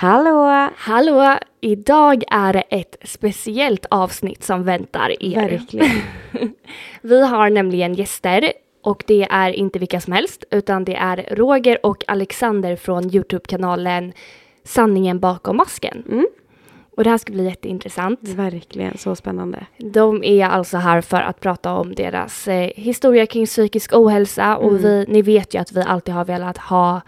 Hallå! Hallå! Idag är det ett speciellt avsnitt som väntar er. Verkligen. Vi har nämligen gäster och det är inte vilka som helst utan det är Roger och Alexander från YouTube-kanalen Sanningen bakom masken. Mm. Och det här ska bli jätteintressant. Verkligen, så spännande. De är alltså här för att prata om deras historia kring psykisk ohälsa och ni vet ju att vi alltid har velat ha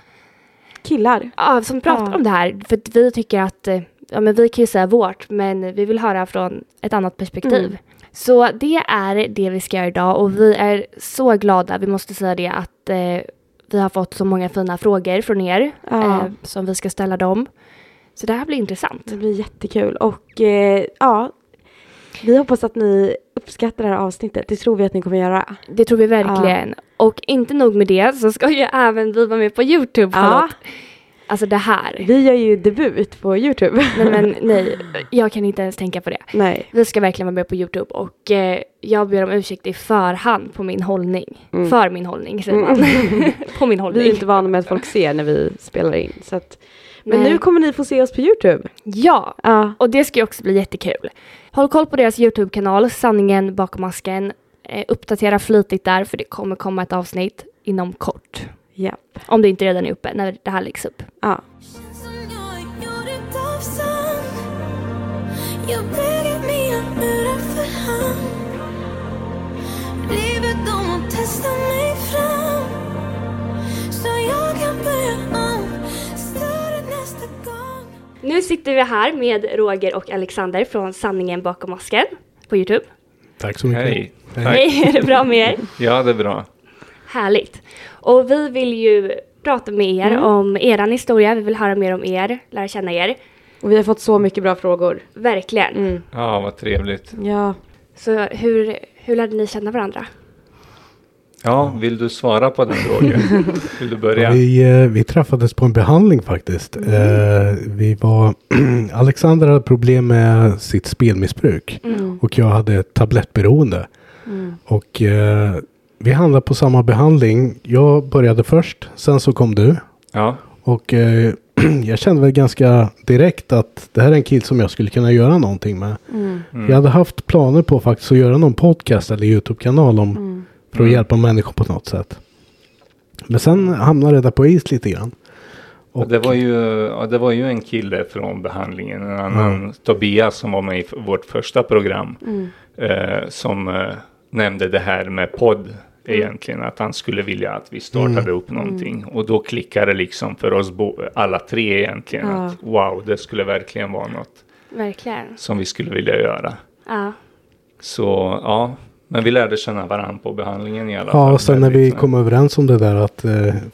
killar. Ja, som pratar om det här. För att vi tycker att, ja men vi kan ju säga vårt, men vi vill höra från ett annat perspektiv. Mm. Så det är det vi ska göra idag och vi är så glada, vi måste säga det, att vi har fått så många fina frågor från er som vi ska ställa dem. Så det här blir intressant. Det blir jättekul och vi hoppas att ni uppskattar det här avsnittet. Det tror vi att ni kommer göra. Det tror vi verkligen. Ja. Och inte nog med det så ska ju även vi vara med på YouTube. Ja. Alltså det här. Vi gör ju debut på YouTube. Nej, jag kan inte ens tänka på det. Nej. Vi ska verkligen vara med på YouTube och jag ber om ursäkt i förhand på min hållning. Mm. För min hållning säger man. På min hållning. Vi är inte vana med att folk ser när vi spelar in så att... Men nu kommer ni få se oss på YouTube. Ja, och det ska ju också bli jättekul. Håll koll på deras YouTube-kanal, Sanningen bakom masken. Uppdatera flitigt där, för det kommer komma ett avsnitt inom kort. Yep. Om det inte redan är uppe, när det här läggs upp. Ja. Nu sitter vi här med Roger och Alexander från Sanningen bakom masken på YouTube. Tack så mycket. Hej. Hej, är det bra med er? Ja, det är bra. Härligt. Och vi vill ju prata med er om eran historia. Vi vill höra mer om er, lära känna er. Och vi har fått så mycket bra frågor. Verkligen. Mm. Ja, vad trevligt. Ja. Så hur lärde ni känna varandra? Ja, vill du svara på den frågan? Vill du börja? Vi träffades på en behandling faktiskt. Alexander hade problem med sitt spelmissbruk. Mm. Och jag hade ett tablettberoende. Mm. Och vi handlade på samma behandling. Jag började först, sen så kom du. Ja. Och jag kände väl ganska direkt att det här är en kille som jag skulle kunna göra någonting med. Mm. Jag hade haft planer på faktiskt att göra någon podcast eller YouTube-kanal om... För att hjälpa människor på något sätt. Men sen hamnade det på is lite grann. Och det var ju en kille från behandlingen. En annan, Tobias, som var med i vårt första program. Mm. Som nämnde det här med podd egentligen. Att han skulle vilja att vi startade upp någonting. Och då klickade liksom för oss alla tre egentligen. Ja. Att, wow, det skulle verkligen vara något. Verkligen. Som vi skulle vilja göra. Ja. Så ja... Men vi lärde känna varandra på behandlingen i alla fall. Ja, och sen när vi kom överens om det där att...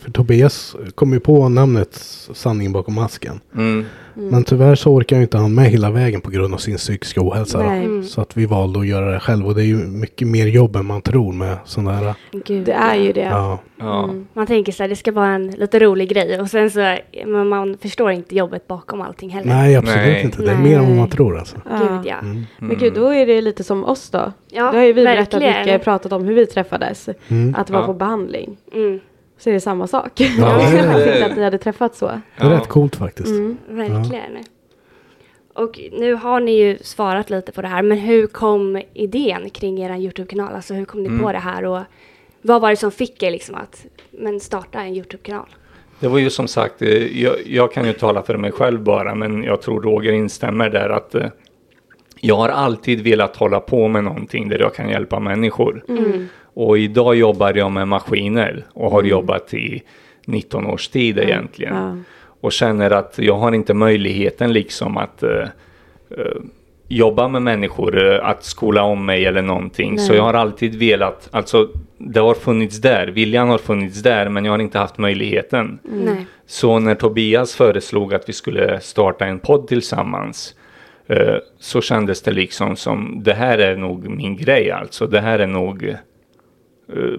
För Tobias kom ju på namnet Sanningen bakom masken. Mm. Mm. Men tyvärr så orkar ju inte han med hela vägen på grund av sin psykiska ohälsa. Så att vi valde att göra det själv. Och det är ju mycket mer jobb än man tror med sådana här... Gud, det är ju det. Ja. Mm. Man tänker så här, det ska vara en lite rolig grej. Och sen så, men man förstår inte jobbet bakom allting heller. Nej, absolut inte. Det är mer än vad man tror alltså. Ja. Gud, ja. Mm. Men gud, då är det lite som oss då. Ja, då har ju vi pratat om hur vi träffades. Mm. Att det var på behandling. Mm. Så är det samma sak. Ja. Jag visste faktiskt inte att ni hade träffats så. Det är rätt coolt faktiskt. Mm, verkligen. Ja. Och nu har ni ju svarat lite på det här. Men hur kom idén kring er YouTube-kanal? Alltså hur kom ni på det här? Och vad var det som fick er liksom att starta en YouTube-kanal? Det var ju som sagt, jag kan ju tala för mig själv bara. Men jag tror Roger instämmer där att... Jag har alltid velat hålla på med någonting där jag kan hjälpa människor. Mm. Och idag jobbar jag med maskiner och har jobbat i 19 års tid egentligen. Ja. Och känner att jag har inte möjligheten liksom att jobba med människor, att skola om mig eller någonting. Nej. Så jag har alltid velat, alltså det har funnits där, viljan har funnits där men jag har inte haft möjligheten. Nej. Så när Tobias föreslog att vi skulle starta en podd tillsammans... så kändes det liksom som det här är nog min grej alltså. Det här är nog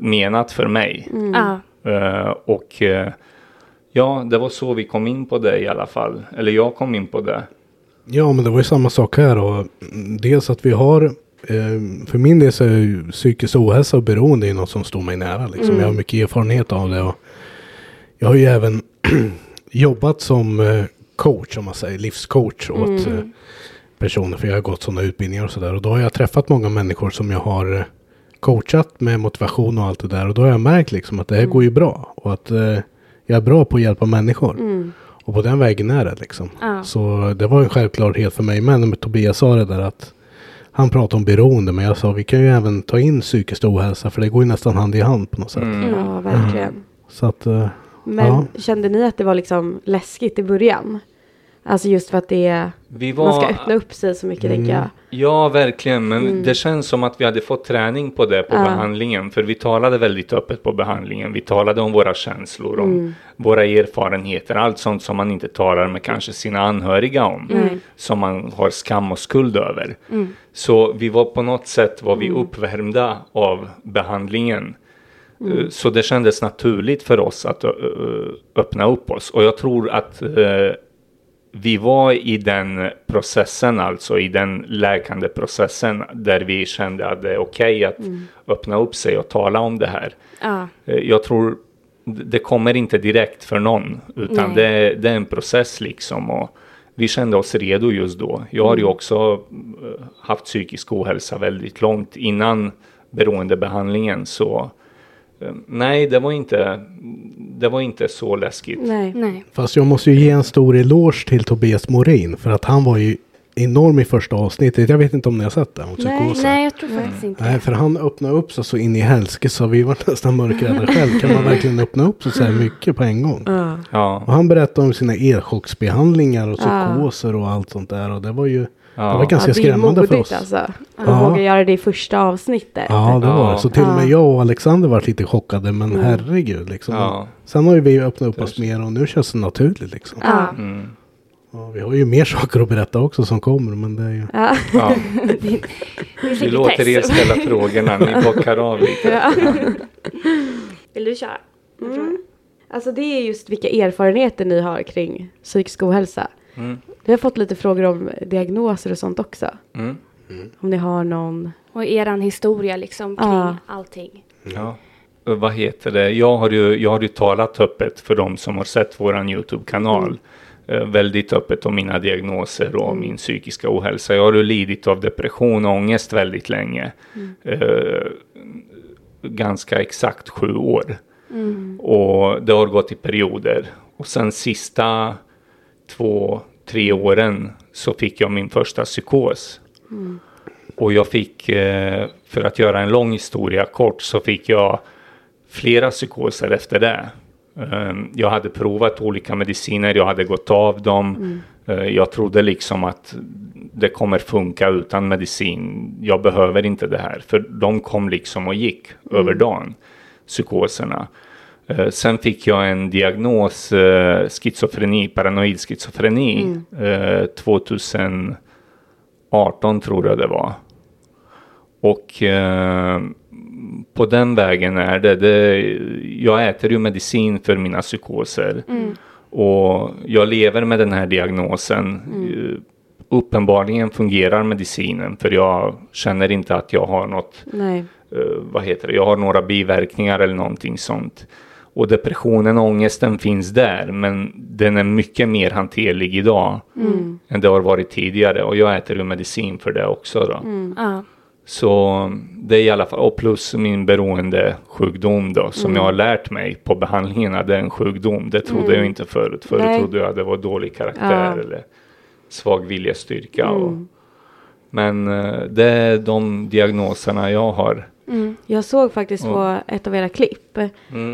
menat för mig. Mm. Det var så vi kom in på det i alla fall. Eller jag kom in på det. Ja, men det var ju samma sak här. Och dels att vi har, för min del så är psykisk ohälsa och beroende är något som står mig nära. Liksom. Jag har mycket erfarenhet av det. Och jag har ju även jobbat som coach, om man säger livscoach åt personer, för jag har gått sådana utbildningar och sådär, och då har jag träffat många människor som jag har coachat med motivation och allt det där, och då har jag märkt liksom att det här går ju bra, och att jag är bra på att hjälpa människor. Och på den vägen är det liksom. Så det var en självklarhet för mig. Men Tobias sa det där att han pratade om beroende, men jag sa vi kan ju även ta in psykisk ohälsa, för det går ju nästan hand i hand på något sätt. Ja, verkligen. Så att, kände ni att det var liksom läskigt i början? Alltså just för att man ska öppna upp sig så mycket, tänker jag. Ja, verkligen. Men det känns som att vi hade fått träning på det på behandlingen. För vi talade väldigt öppet på behandlingen. Vi talade om våra känslor, om våra erfarenheter. Allt sånt som man inte talar med kanske sina anhöriga om. Som man har skam och skuld över. Så vi var på något sätt vi uppvärmda av behandlingen. Så det kändes naturligt för oss att öppna upp oss. Och jag tror att... vi var i den processen, alltså i den läkande processen, där vi kände att det är okej att öppna upp sig och tala om det här. Jag tror det kommer inte direkt för någon, utan det är en process liksom, och vi kände oss redo just då. Jag har ju också haft psykisk ohälsa väldigt långt innan beroendebehandlingen, så... Nej, det var inte så läskigt. Nej. Fast jag måste ju ge en stor eloge till Tobias Morin, för att han var ju enorm i första avsnittet. Jag vet inte om ni har sett det. Nej, jag tror faktiskt inte. Nej, för han öppnade upp sig så in i hälske, så vi var nästan mörkrädda själv. Kan man verkligen öppna upp sig så här mycket på en gång? Ja. Och han berättade om sina elchocksbehandlingar och psykoser och allt sånt där, och det var ju... Ja. Det var ganska skrämmande modigt, för oss. Alltså. Han vågade göra det i första avsnittet. Ja, det var det. Så till och med jag och Alexander var lite chockade. Men herregud. Liksom. Ja. Sen har ju vi öppnat upp oss mer, och nu känns det naturligt. Liksom. Ja. Mm. Ja, vi har ju mer saker att berätta också som kommer. Men det är ju... Ja. Vi låter er ställa frågorna. Ni bockar av lite. Vill du köra? Alltså det är just vilka erfarenheter ni har kring psykisk ohälsa. Vi har fått lite frågor om diagnoser och sånt också. Om ni har någon... Och eran historia liksom kring allting. Ja, vad heter det? Jag har ju talat öppet för de som har sett våran YouTube-kanal. Väldigt öppet om mina diagnoser och om min psykiska ohälsa. Jag har ju lidit av depression och ångest väldigt länge. Ganska exakt 7 år. Och det har gått i perioder. Och sen sista 2-3 åren så fick jag min första psykos. Och jag fick, för att göra en lång historia kort, så fick jag flera psykoser efter det. Jag hade provat olika mediciner, jag hade gått av dem. Jag trodde liksom att det kommer funka utan medicin. Jag behöver inte det här. För de kom liksom och gick över dagen, psykoserna. Sen fick jag en diagnos, paranoid schizofreni, 2018 tror jag det var. Och på den vägen är det. Jag äter ju medicin för mina psykoser. Och jag lever med den här diagnosen. Uppenbarligen fungerar medicinen, för jag känner inte att jag har något... Nej. Jag har några biverkningar eller någonting sånt. Och depressionen och ångesten finns där, men den är mycket mer hanterlig idag än det har varit tidigare. Och jag äter ju medicin för det också då. Så det är i alla fall, och plus min beroendesjukdom då, som jag har lärt mig på behandlingarna, det är en sjukdom. Det trodde jag inte förut. Förut trodde jag att det var dålig karaktär eller svag viljestyrka och... Men det är de diagnoserna jag har. Jag såg faktiskt på ett av era klipp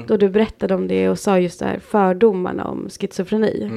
då du berättade om det och sa just det här fördomarna om schizofreni.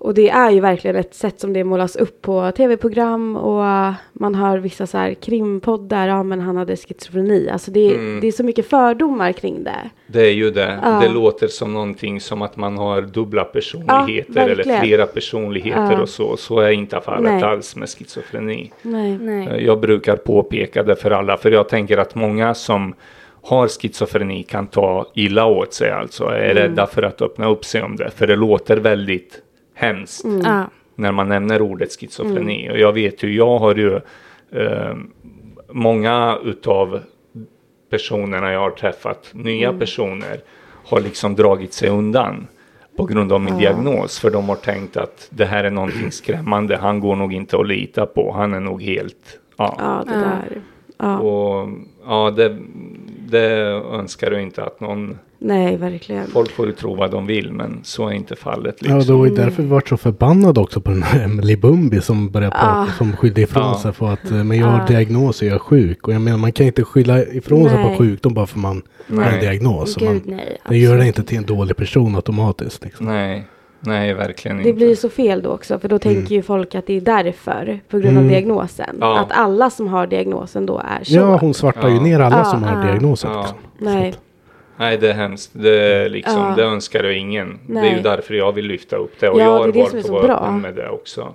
Och det är ju verkligen ett sätt som det målas upp på tv-program, och man hör vissa så här krimpoddar, men han hade schizofreni. Alltså det är så mycket fördomar kring det. Det är ju det. Det låter som någonting som att man har dubbla personligheter eller flera personligheter och så. Så är inte fallet alls med schizofreni. Nej. Jag brukar påpeka det för alla, för jag tänker att många som har schizofreni kan ta illa åt sig, alltså är rädda för att öppna upp sig om det. För det låter väldigt hemskt när man nämner ordet schizofreni. Och jag vet ju, jag har ju många utav personerna jag har träffat, nya personer, har liksom dragit sig undan på grund av min diagnos. För de har tänkt att det här är någonting skrämmande. Han går nog inte att lita på. Han är nog helt... Det önskar du inte att någon... Nej, verkligen. Folk får ju tro vad de vill, men så är inte fallet. Liksom. Ja, då är därför vi varit så förbannade också på den här Emily Bumbi som börjar prata, som skyllde ifrån sig för att men jag har diagnos och jag är sjuk. Och jag menar, man kan inte skylla ifrån sig på sjukdom bara för man har en diagnos. Gud, nej, det gör det inte till en dålig person automatiskt. Liksom. Nej, verkligen inte. Det blir så fel då också, för då tänker ju folk att det är därför, på grund av diagnosen. Ja. Att alla som har diagnosen då är så. Ja, hon svartar ju ner alla som har diagnosen. Ja. Liksom. Nej, det är hemskt. Det, liksom, det önskar ju ingen. Nej. Det är ju därför jag vill lyfta upp det. Och jag har varit på öppen med det också.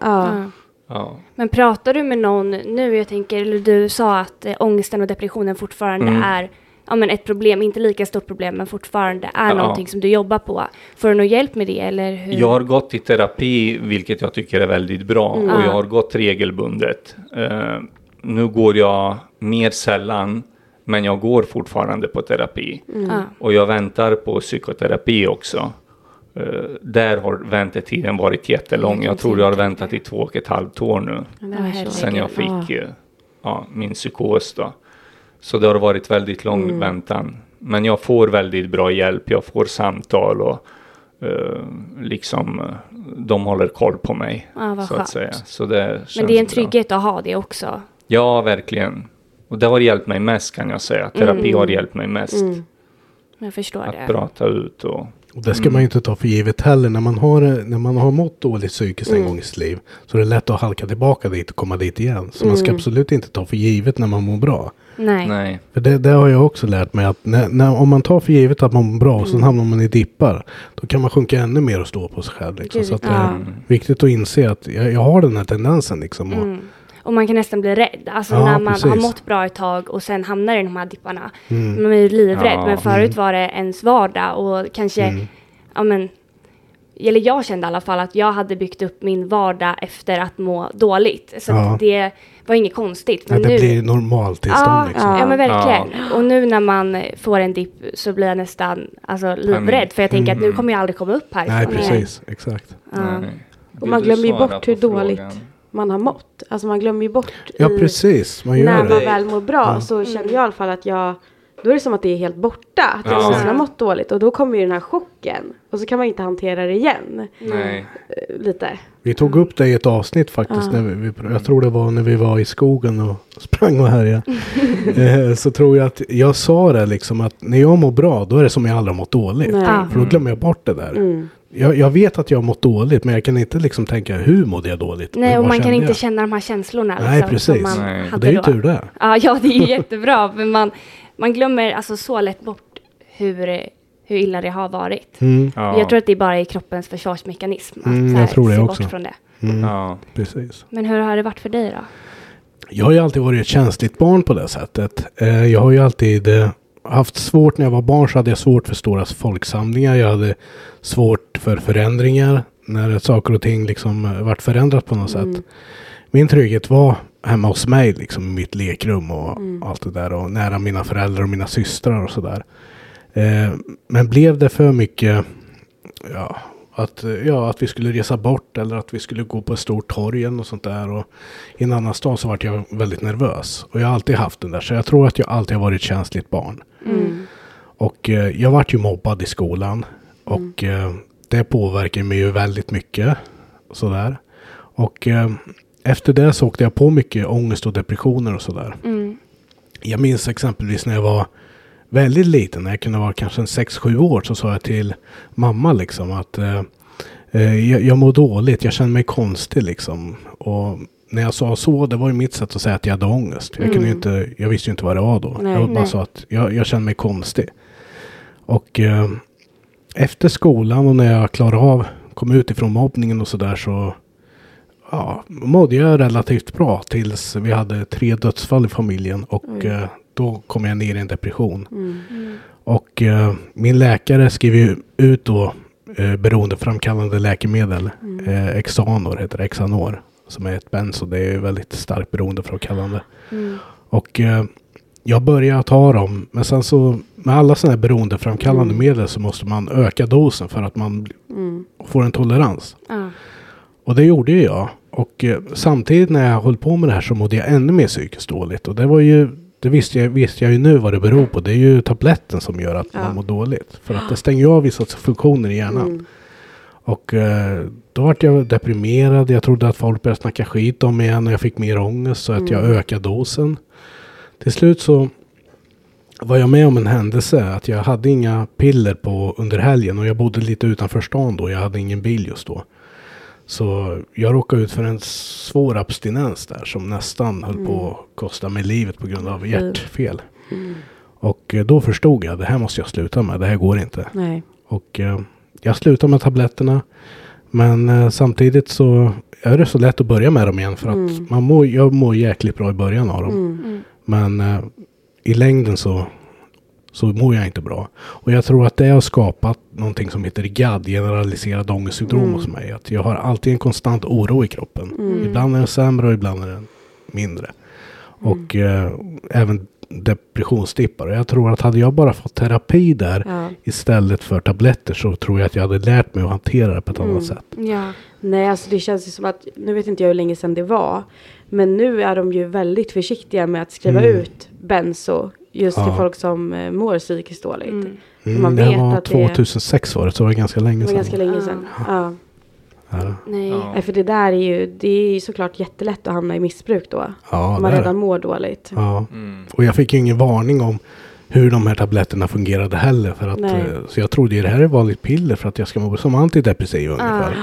Ja. Men pratar du med någon nu, jag tänker, eller du sa att ångesten och depressionen fortfarande är... Ja, men ett problem, inte lika stort problem, men fortfarande är någonting som du jobbar på. Får du någon hjälp med det, eller hur? Jag har gått i terapi, vilket jag tycker är väldigt bra. Och jag har gått regelbundet. Nu går jag mer sällan, men jag går fortfarande på terapi. Och jag väntar på psykoterapi också. Där har väntetiden varit jättelång. Jag tror jag har väntat i 2,5 år nu. Sen jag fick min psykos då. Så det har varit väldigt lång väntan. Men jag får väldigt bra hjälp. Jag får samtal och de håller koll på mig. Så att säga. Så det känns Men det är en trygghet bra. Att ha det också. Ja, verkligen. Och det har hjälpt mig mest, kan jag säga. Terapi har hjälpt mig mest. Jag förstår att prata ut och... Och det ska man ju inte ta för givet heller. När man har mått dåligt psykiskt en gång i sitt liv, så är det lätt att halka tillbaka dit och komma dit igen. Så man ska absolut inte ta för givet när man mår bra. Nej. För det har jag också lärt mig, att om man tar för givet att man mår bra och sen hamnar man i dippar, då kan man sjunka ännu mer och stå på sig själv. Liksom. Så att det är viktigt att inse att jag har den här tendensen. Liksom, och man kan nästan bli rädd. Alltså när man har mått bra ett tag och sen hamnar i de här dipparna. Man är ju livrädd. Men förut var det ens vardag. Och kanske, eller jag kände i alla fall att jag hade byggt upp min vardag efter att må dåligt. Så det var inget konstigt. Men det blir normalt tillstånd. Ja, men verkligen. Och nu när man får en dipp så blir jag nästan livrädd. För jag tänker att nu kommer jag aldrig komma upp här. Nej, precis. Exakt. Och man glömmer ju bort hur dåligt... man har mått. Alltså man glömmer ju bort precis. Man gör när man väl mår bra så känner jag i alla fall att då är det som att det är helt borta. Att jag precis har mått dåligt. Och då kommer ju den här chocken. Och så kan man inte hantera det igen. Nej. Lite. Vi tog upp det i ett avsnitt faktiskt. Jag tror det var när vi var i skogen och sprang och härja. Så tror jag att jag sa det liksom, att när jag mår bra, då är det som jag aldrig har mått dåligt. För då glömmer jag bort det där. Jag vet att jag har mått dåligt, men jag kan inte liksom tänka hur mådde jag dåligt. Nej, och man kan inte känna de här känslorna. Nej, liksom, precis. Som man hade. Och det är ju tur det. Ja, det är ju jättebra. Men man glömmer alltså så lätt bort hur illa det har varit. Jag tror att det är bara i kroppens försvarsmekanism att jag tror det se också. Bort från det. Ja, precis. Men hur har det varit för dig då? Jag har ju alltid varit ett känsligt barn på det sättet. Jag har ju alltid... haft svårt när jag var barn, så hade jag svårt för stora folksamlingar. Jag hade svårt för förändringar. När saker och ting liksom varit förändrat på något sätt. Min trygghet var hemma hos mig, liksom i mitt lekrum och allt det där. Och nära mina föräldrar och mina systrar och sådär. Men blev det för mycket att vi skulle resa bort eller att vi skulle gå på ett stort torg och sånt där, och i en annan stad, så vart jag väldigt nervös. Och jag har alltid haft den där, så jag tror att jag alltid har varit ett känsligt barn. Och jag vart ju mobbad i skolan och det påverkar mig ju väldigt mycket sådär. Och efter det så åkte jag på mycket ångest och depressioner och sådär. Jag minns exempelvis när jag var väldigt liten, när jag kunde vara kanske 6-7 år, så sa jag till mamma liksom att jag mår dåligt, jag känner mig konstig liksom. Och när jag sa så, det var ju mitt sätt att säga att jag hade ångest. Jag visste ju inte vad det var då. Jag sa att jag känner mig konstig. Och efter skolan och när jag klarade av, kom ut ifrån mobbningen och sådär, så mådde jag relativt bra tills vi hade 3 dödsfall i familjen och då kom jag ner i en depression. Och min läkare skrev ju ut då beroendeframkallande läkemedel. Exanor heter det, Exanor, som är ett benzo. Det är ju väldigt starkt beroendeframkallande. Och jag började ta dem, men sen så med alla sådana här beroendeframkallande medel så måste man öka dosen för att man får en tolerans. Och det gjorde ju jag. Och samtidigt när jag höll på med det här så mådde jag ännu mer psykiskt dåligt. Och det var ju, det visste jag ju nu vad det beror på. Det är ju tabletten som gör att man mår dåligt. För att det stänger av vissa funktioner i hjärnan. Och då var jag deprimerad. Jag trodde att folk började snacka skit om mig. Och jag fick mer ångest så att jag ökade dosen. Till slut så var jag med om en händelse. Att jag hade inga piller på under helgen. Och jag bodde lite utanför stan då. Jag hade ingen bil just då. Så jag råkade ut för en svår abstinens där som nästan höll på att kosta mig livet på grund av hjärtfel. Och då förstod jag, det här måste jag sluta med, det här går inte. Nej. Och jag slutade med tabletterna, men samtidigt så är det så lätt att börja med dem igen för att jag mår jäkligt bra i början av dem. Men i längden så mår jag inte bra. Och jag tror att det har skapat någonting som heter GAD, generaliserad ångestsyndrom hos mig. Att jag har alltid en konstant oro i kroppen. Ibland är den sämre och ibland är den mindre. Och även depressionsdippar. Jag tror att hade jag bara fått terapi där istället för tabletter så tror jag att jag hade lärt mig att hantera det på ett annat sätt. Ja. Nej, alltså det känns ju som att, nu vet inte jag hur länge sedan det var, men nu är de ju väldigt försiktiga med att skriva ut benzo. Just till folk som mår psykiskt dåligt. Man vet det var att 2006 var det, så var det ganska länge sedan. Nej. Ja. För det är ju såklart jättelätt att hamna i missbruk då. Ja, om man redan mår dåligt. Ja. Och jag fick ju ingen varning om hur de här tabletterna fungerade heller. För att, så jag trodde ju det här är vanligt piller för att jag ska må som antidepressiv ungefär.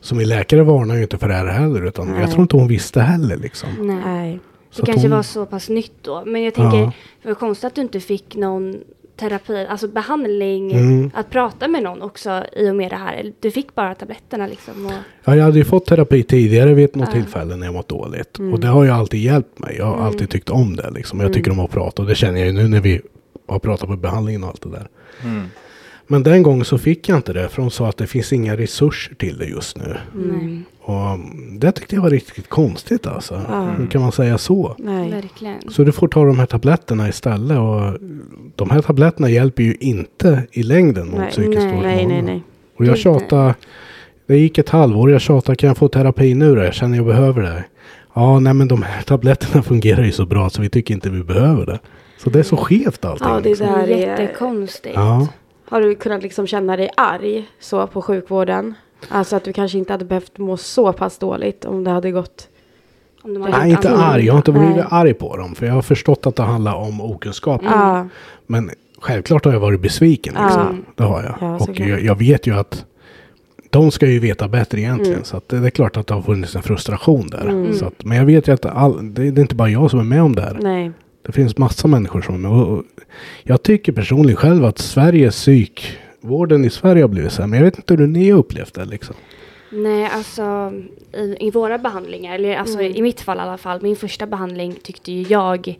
Så min läkare varnar ju inte för det här heller. Utan jag tror inte hon visste heller liksom. Nej. Det kanske var så pass nytt då. Men jag tänker, det var konstigt att du inte fick någon terapi, alltså behandling, att prata med någon också i och med det här. Du fick bara tabletterna liksom. Och... Ja, jag hade ju fått terapi tidigare vid något tillfälle när jag mått dåligt. Och det har ju alltid hjälpt mig. Jag har alltid tyckt om det liksom. Jag tycker om att prata och det känner jag ju nu när vi har pratat på behandlingen och allt det där. Men den gången så fick jag inte det för de sa att det finns inga resurser till det just nu. Och det tyckte jag var riktigt konstigt alltså. Hur kan man säga så? Nej. Verkligen. Så du får ta de här tabletterna istället och de här tabletterna hjälper ju inte i längden mot psykisk dålig. Nej. Och jag tjatade, det gick ett halvår, jag tjatade, kan jag få terapi nu då? Jag känner jag behöver det. Ja, nej men de här tabletterna fungerar ju så bra så vi tycker inte vi behöver det. Så det är så skevt allting. Ja, det liksom. Där är jättekonstigt. Ja. Har du kunnat liksom känna dig arg så på sjukvården? Alltså att du kanske inte hade behövt må så pass dåligt om det hade gått... Nej, inte arg. Jag har inte blivit arg på dem. För jag har förstått att det handlar om okunskap. Men självklart har jag varit besviken. Liksom. Det har jag. Ja, och jag vet ju att de ska ju veta bättre egentligen. Så att det är klart att det har funnits en frustration där. Så att, men jag vet ju att det är inte bara jag som är med om det här. Nej. Det finns massa människor som är med. Och jag tycker personligen själv att vården i Sverige har blivit så här. Men jag vet inte hur ni har upplevt det liksom. Nej, alltså i våra behandlingar, eller alltså i mitt fall i alla fall. Min första behandling tyckte ju jag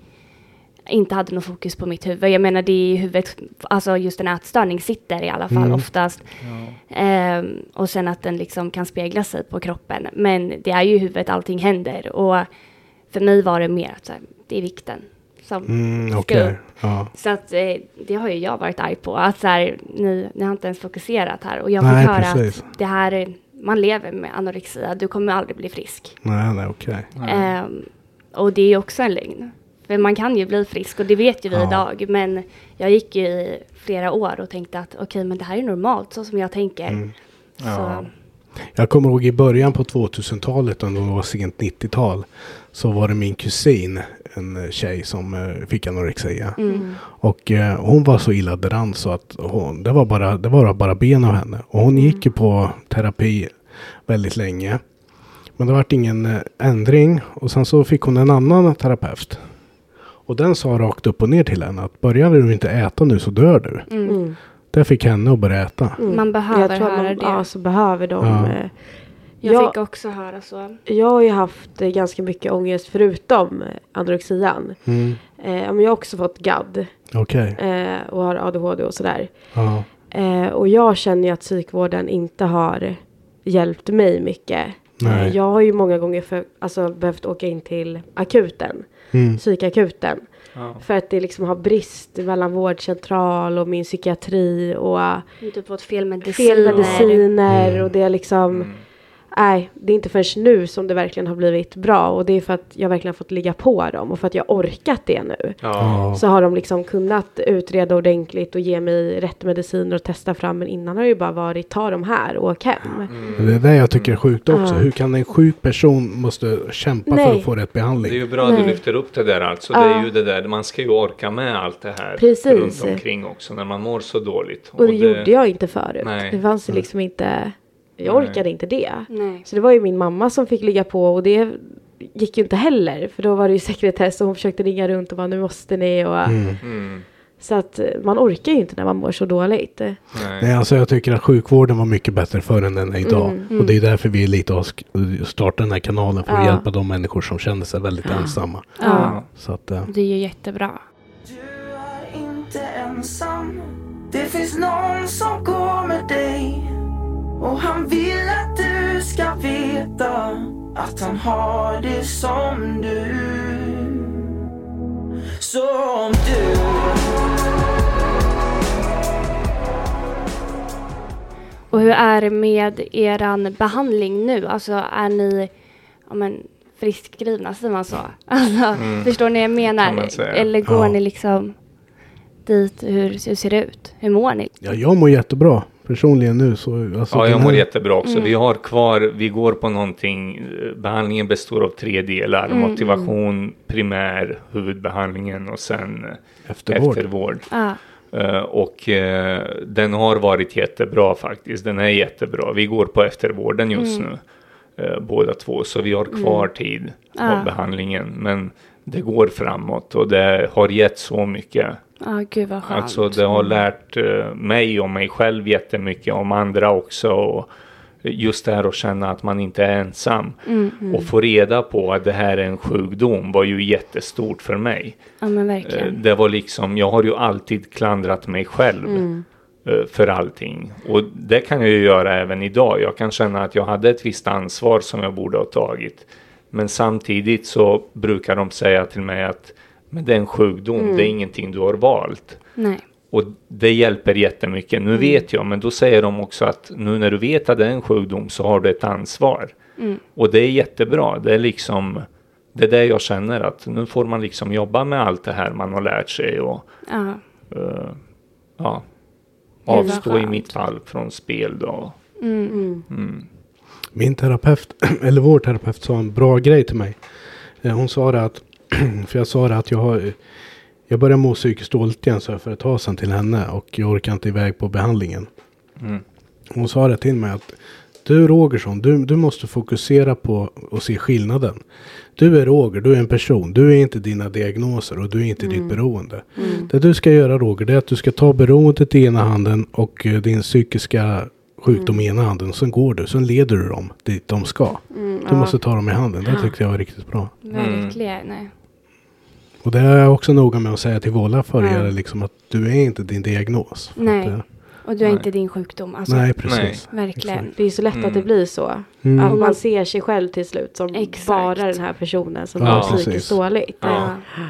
inte hade någon fokus på mitt huvud. Jag menar det är i huvudet, alltså just en ätstörning sitter i alla fall oftast. Ja. Och sen att den liksom kan spegla sig på kroppen. Men det är ju i huvudet allting händer. Och för mig var det mer att så här, det är vikten. Så att det har ju jag varit arg på att så här, ni har inte ens fokuserat här och jag fick höra att det här man lever med anorexia, du kommer aldrig bli frisk. Och det är ju också en lögn. För man kan ju bli frisk och det vet ju vi idag, men jag gick ju i flera år och tänkte att okej, men det här är normalt så som jag tänker. Så jag kommer ihåg i början på 2000-talet och det var sent 90-tal så var det min kusin, en tjej som fick anorexia. Och hon var så illa däran så att det var bara ben av henne. Och hon gick ju på terapi väldigt länge. Men det var ingen ändring och sen så fick hon en annan terapeut. Och den sa rakt upp och ner till henne att börjar du inte äta nu så dör du. Det fick henne att börja äta. Man behöver höra det. Ja, så behöver de. Ja. Jag fick också höra så. Jag har ju haft ganska mycket ångest förutom anorexian. Men jag har också fått GAD. Och har ADHD och sådär. Och jag känner ju att psykvården inte har hjälpt mig mycket. Jag har ju många gånger behövt åka in till akuten. Psykakuten. Ja. För att det liksom har brist mellan vårdcentral och min psykiatri. Och du har fått fel mediciner. Mm. Och det är liksom... Mm. Nej, det är inte förrän nu som det verkligen har blivit bra. Och det är för att jag verkligen har fått ligga på dem. Och för att jag orkat det nu. Oh. Så har de liksom kunnat utreda ordentligt. Och ge mig rätt mediciner och testa fram. Men innan har det ju bara varit, ta de här och åk hem. Mm. Det är det jag tycker är sjukt också. Hur kan en sjuk person måste kämpa för att få rätt behandling? Det är ju bra att du lyfter upp det där alltså. Det är ju det där, man ska ju orka med allt det här. Precis. Runt omkring också. När man mår så dåligt. Och det gjorde jag inte förut. Nej. Det fanns ju liksom inte... Jag orkade inte det. Nej. Så det var ju min mamma som fick ligga på. Och det gick ju inte heller. För då var det ju sekretess. Och hon försökte ringa runt och bara, nu måste ni. Och, så att man orkar ju inte när man mår så dåligt. Nej, alltså jag tycker att sjukvården var mycket bättre förr än den är idag. Och det är därför vi är lite och startar den här kanalen. För att hjälpa de människor som känner sig väldigt ensamma. Ja. Så att, det är ju jättebra. Du är inte ensam. Det finns någon som går med dig. Och han vill att du ska veta att han har det som du. Som du. Och hur är det med eran behandling nu? Alltså är ni friskskrivna, som man sa? Alltså, förstår ni vad jag menar? Eller går ni liksom dit? Hur ser det ut? Hur mår ni? Ja, jag mår jättebra. Personligen nu så... Alltså jag mår jättebra också. Vi har kvar... Vi går på någonting... Behandlingen består av 3 delar. Motivation, primär, huvudbehandlingen och sen eftervård. Och den har varit jättebra faktiskt. Den är jättebra. Vi går på eftervården just nu. Båda två. Så vi har kvar tid av behandlingen. Men det går framåt och det har gett så mycket... Gud vad skönt. Alltså det har lärt mig och mig själv jättemycket, om andra också, och just det här att känna att man inte är ensam och få reda på att det här är en sjukdom var ju jättestort för mig. Ja, men verkligen. Det var liksom, jag har ju alltid klandrat mig själv för allting, och det kan jag ju göra även idag. Jag kan känna att jag hade ett visst ansvar som jag borde ha tagit, men samtidigt så brukar de säga till mig att men det är en sjukdom, det är ingenting du har valt. Nej. Och det hjälper jättemycket. Nu vet jag, men då säger de också att nu när du vet att det är en sjukdom så har du ett ansvar. Och det är jättebra. Det är liksom, det är det jag känner, att nu får man liksom jobba med allt det här man har lärt sig. Och avstå i mitt fall från spel då. Min terapeut, eller vår terapeut, sa en bra grej till mig. Hon sa det att, för jag sa det att jag började må psykiskt dåligt igen så för ett tag sedan till henne, och jag orkar inte iväg på behandlingen. Hon sa det till mig att du Rogersson, du måste fokusera på och se skillnaden. Du är Roger, du är en person, du är inte dina diagnoser och du är inte ditt beroende. Det du ska göra Roger, det är att du ska ta beroendet i ena handen och din psykiska sjukdom i ena handen, sen går du, sen leder du dem dit de ska. Du måste ta dem i handen. Det tyckte jag var riktigt bra. Verkligen. Och det är jag också noga med att säga till våra följare liksom, att du är inte din diagnos. Nej. Och du är inte din sjukdom. Alltså, nej, precis. Nej. Verkligen. Exakt. Det är ju så lätt att det blir så. Att man ser sig själv till slut som bara den här personen som har psykiskt dåligt.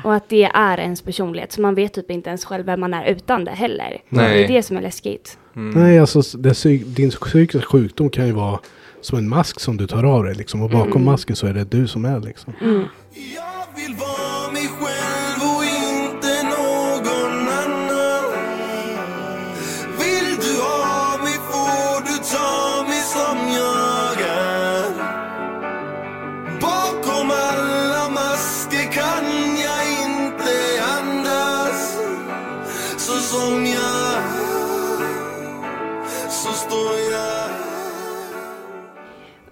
Och att det är ens personlighet. Så man vet typ inte ens själv vem man är utan det heller. Nej. Det är det som är läskigt. Nej, alltså din psykiska sjukdom kan ju vara som en mask som du tar av dig. Liksom, och bakom masken så är det du som är. Liksom. Jag vill vara mig själv och inte någon annan. Vill du ha mig får du ta mig som jag är. Bakom alla masker kan jag inte andas. Så som jag, så står jag.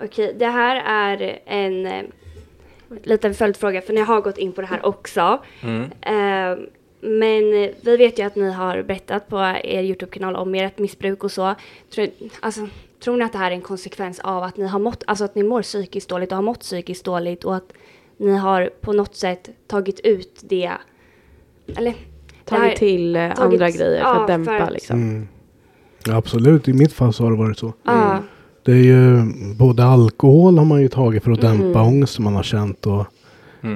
Okej, det här är en... liten följdfråga, för ni har gått in på det här också. Men vi vet ju att ni har berättat på er YouTube-kanal om ert missbruk och så. Tror ni att det här är en konsekvens av att ni har mått, alltså att ni mår psykiskt dåligt och har mått psykiskt dåligt, och att ni har på något sätt tagit ut det, eller tagit till andra grejer för att dämpa liksom? Ja, absolut, i mitt fall så har det varit så. Det är ju, både alkohol har man ju tagit för att dämpa ångest som man har känt, och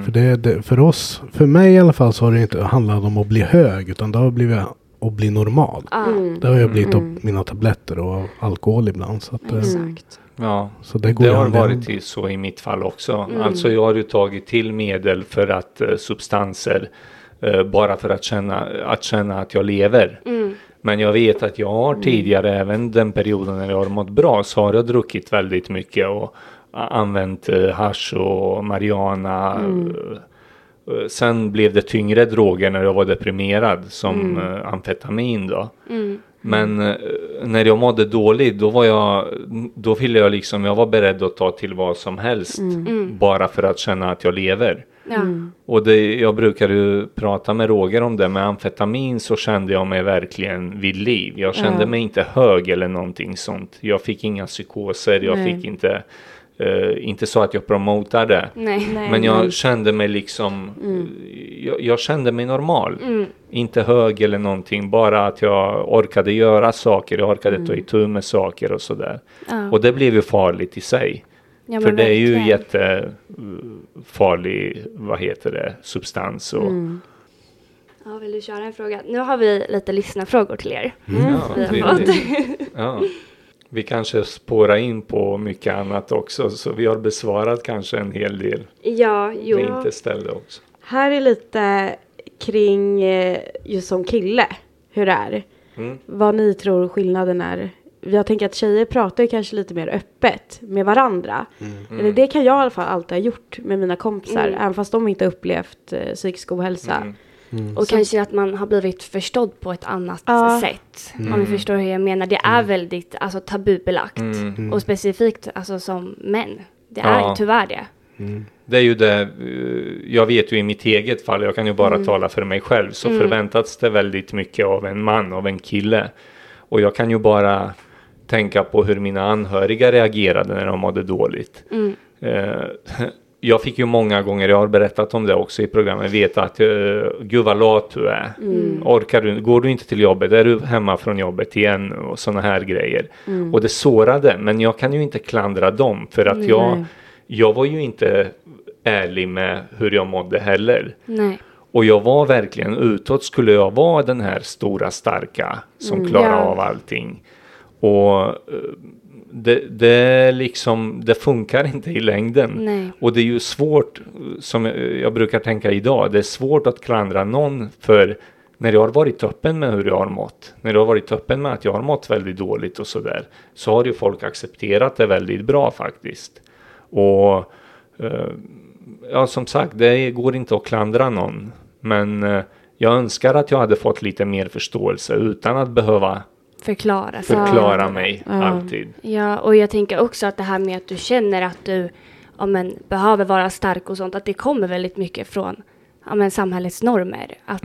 För, det, för oss, för mig i alla fall, så har det inte handlat om att bli hög, utan det har blivit att bli normal. Det har jag blivit av mina tabletter och alkohol ibland. Så att, exakt. Ja, så det, det har varit ju så i mitt fall också. Alltså jag har ju tagit till medel för att substanser, bara för att känna att jag lever. Men jag vet att jag har tidigare, även den perioden när jag har mått bra, så har jag druckit väldigt mycket och använt hasch och marijuana. Sen blev det tyngre droger när jag var deprimerad, som amfetamin då. Men när jag mådde dåligt, då var jag, då ville jag liksom, jag var beredd att ta till vad som helst, bara för att känna att jag lever. Och det, jag brukar ju prata med Roger om det, med amfetamin så kände jag mig verkligen vid liv. Jag kände mig inte hög eller någonting sånt. Jag fick inga psykoser, jag fick inte, inte så att jag promotade. Men jag kände mig liksom, jag kände mig normal. Inte hög eller någonting, bara att jag orkade göra saker, jag orkade ta itu med saker och sådär. Och det blev ju farligt i sig. Ja, för det är ju jättefarlig, vad heter det, substans. Och... Ja, vill du köra en fråga? Nu har vi lite lyssnarfrågor till er. Ja. Vi kanske spårar in på mycket annat också, så vi har besvarat kanske en hel del. Ja, jo. Vi inte ställde också. Här är lite kring, just som kille, hur det är. Vad ni tror skillnaden är. Jag tänker att tjejer pratar kanske lite mer öppet med varandra. Eller det kan jag i alla fall alltid ha gjort med mina kompisar. Även fast de inte upplevt psykisk ohälsa. Och så, kanske att man har blivit förstådd på ett annat sätt. Om ni förstår hur jag menar. Det är väldigt, alltså, tabubelagt. Och specifikt, alltså, som män. Det är tyvärr det. Det är ju det, jag vet ju i mitt eget fall, jag kan ju bara tala för mig själv. Så förväntas det väldigt mycket av en man, av en kille. Och jag kan ju bara tänka på hur mina anhöriga reagerade när de mådde dåligt. Jag fick ju många gånger, jag har berättat om det också i programmet, veta att gud vad lat du är. Orkar du, går du inte till jobbet, är du hemma från jobbet igen och sådana här grejer. Och det sårade, men jag kan ju inte klandra dem för att jag var ju inte ärlig med hur jag mådde heller. Och jag var verkligen utåt, skulle jag vara den här stora starka som klarar av allting. Och det liksom, det funkar inte i längden. Och det är ju svårt, som jag brukar tänka idag, det är svårt att klandra någon för när jag har varit öppen med hur jag har mått. När jag har varit öppen med att jag har mått väldigt dåligt och sådär, så har ju folk accepterat det väldigt bra faktiskt. Och ja, som sagt, det går inte att klandra någon. Men jag önskar att jag hade fått lite mer förståelse utan att behöva förklara mig alltid. Ja, och jag tänker också att det här med att du känner att du behöver vara stark och sånt, att det kommer väldigt mycket från samhällets normer. Att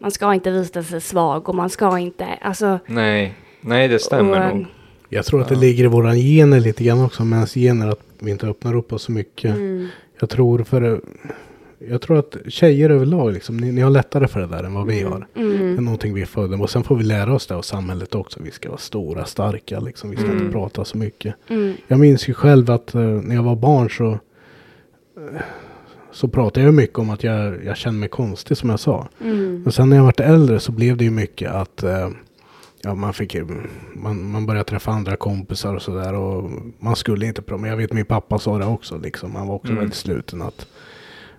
man ska inte visa sig svag och man ska inte... Alltså, nej, det stämmer nog. Jag tror att det ligger i våra gener lite grann också, men gener att vi inte öppnar upp oss så mycket. Jag tror att tjejer överlag liksom, ni har lättare för det där än vad vi har. Det är någonting vi är födda med. Och sen får vi lära oss det av samhället också. Vi ska vara stora, starka liksom. Vi ska inte prata så mycket. Jag minns ju själv att när jag var barn så pratade jag mycket om att jag kände mig konstig, som jag sa. Men sen när jag varit äldre så blev det ju mycket att... Ja, man började träffa andra kompisar och sådär, och man skulle inte prata. Men jag vet, min pappa sa det också liksom, han var också väldigt sluten, att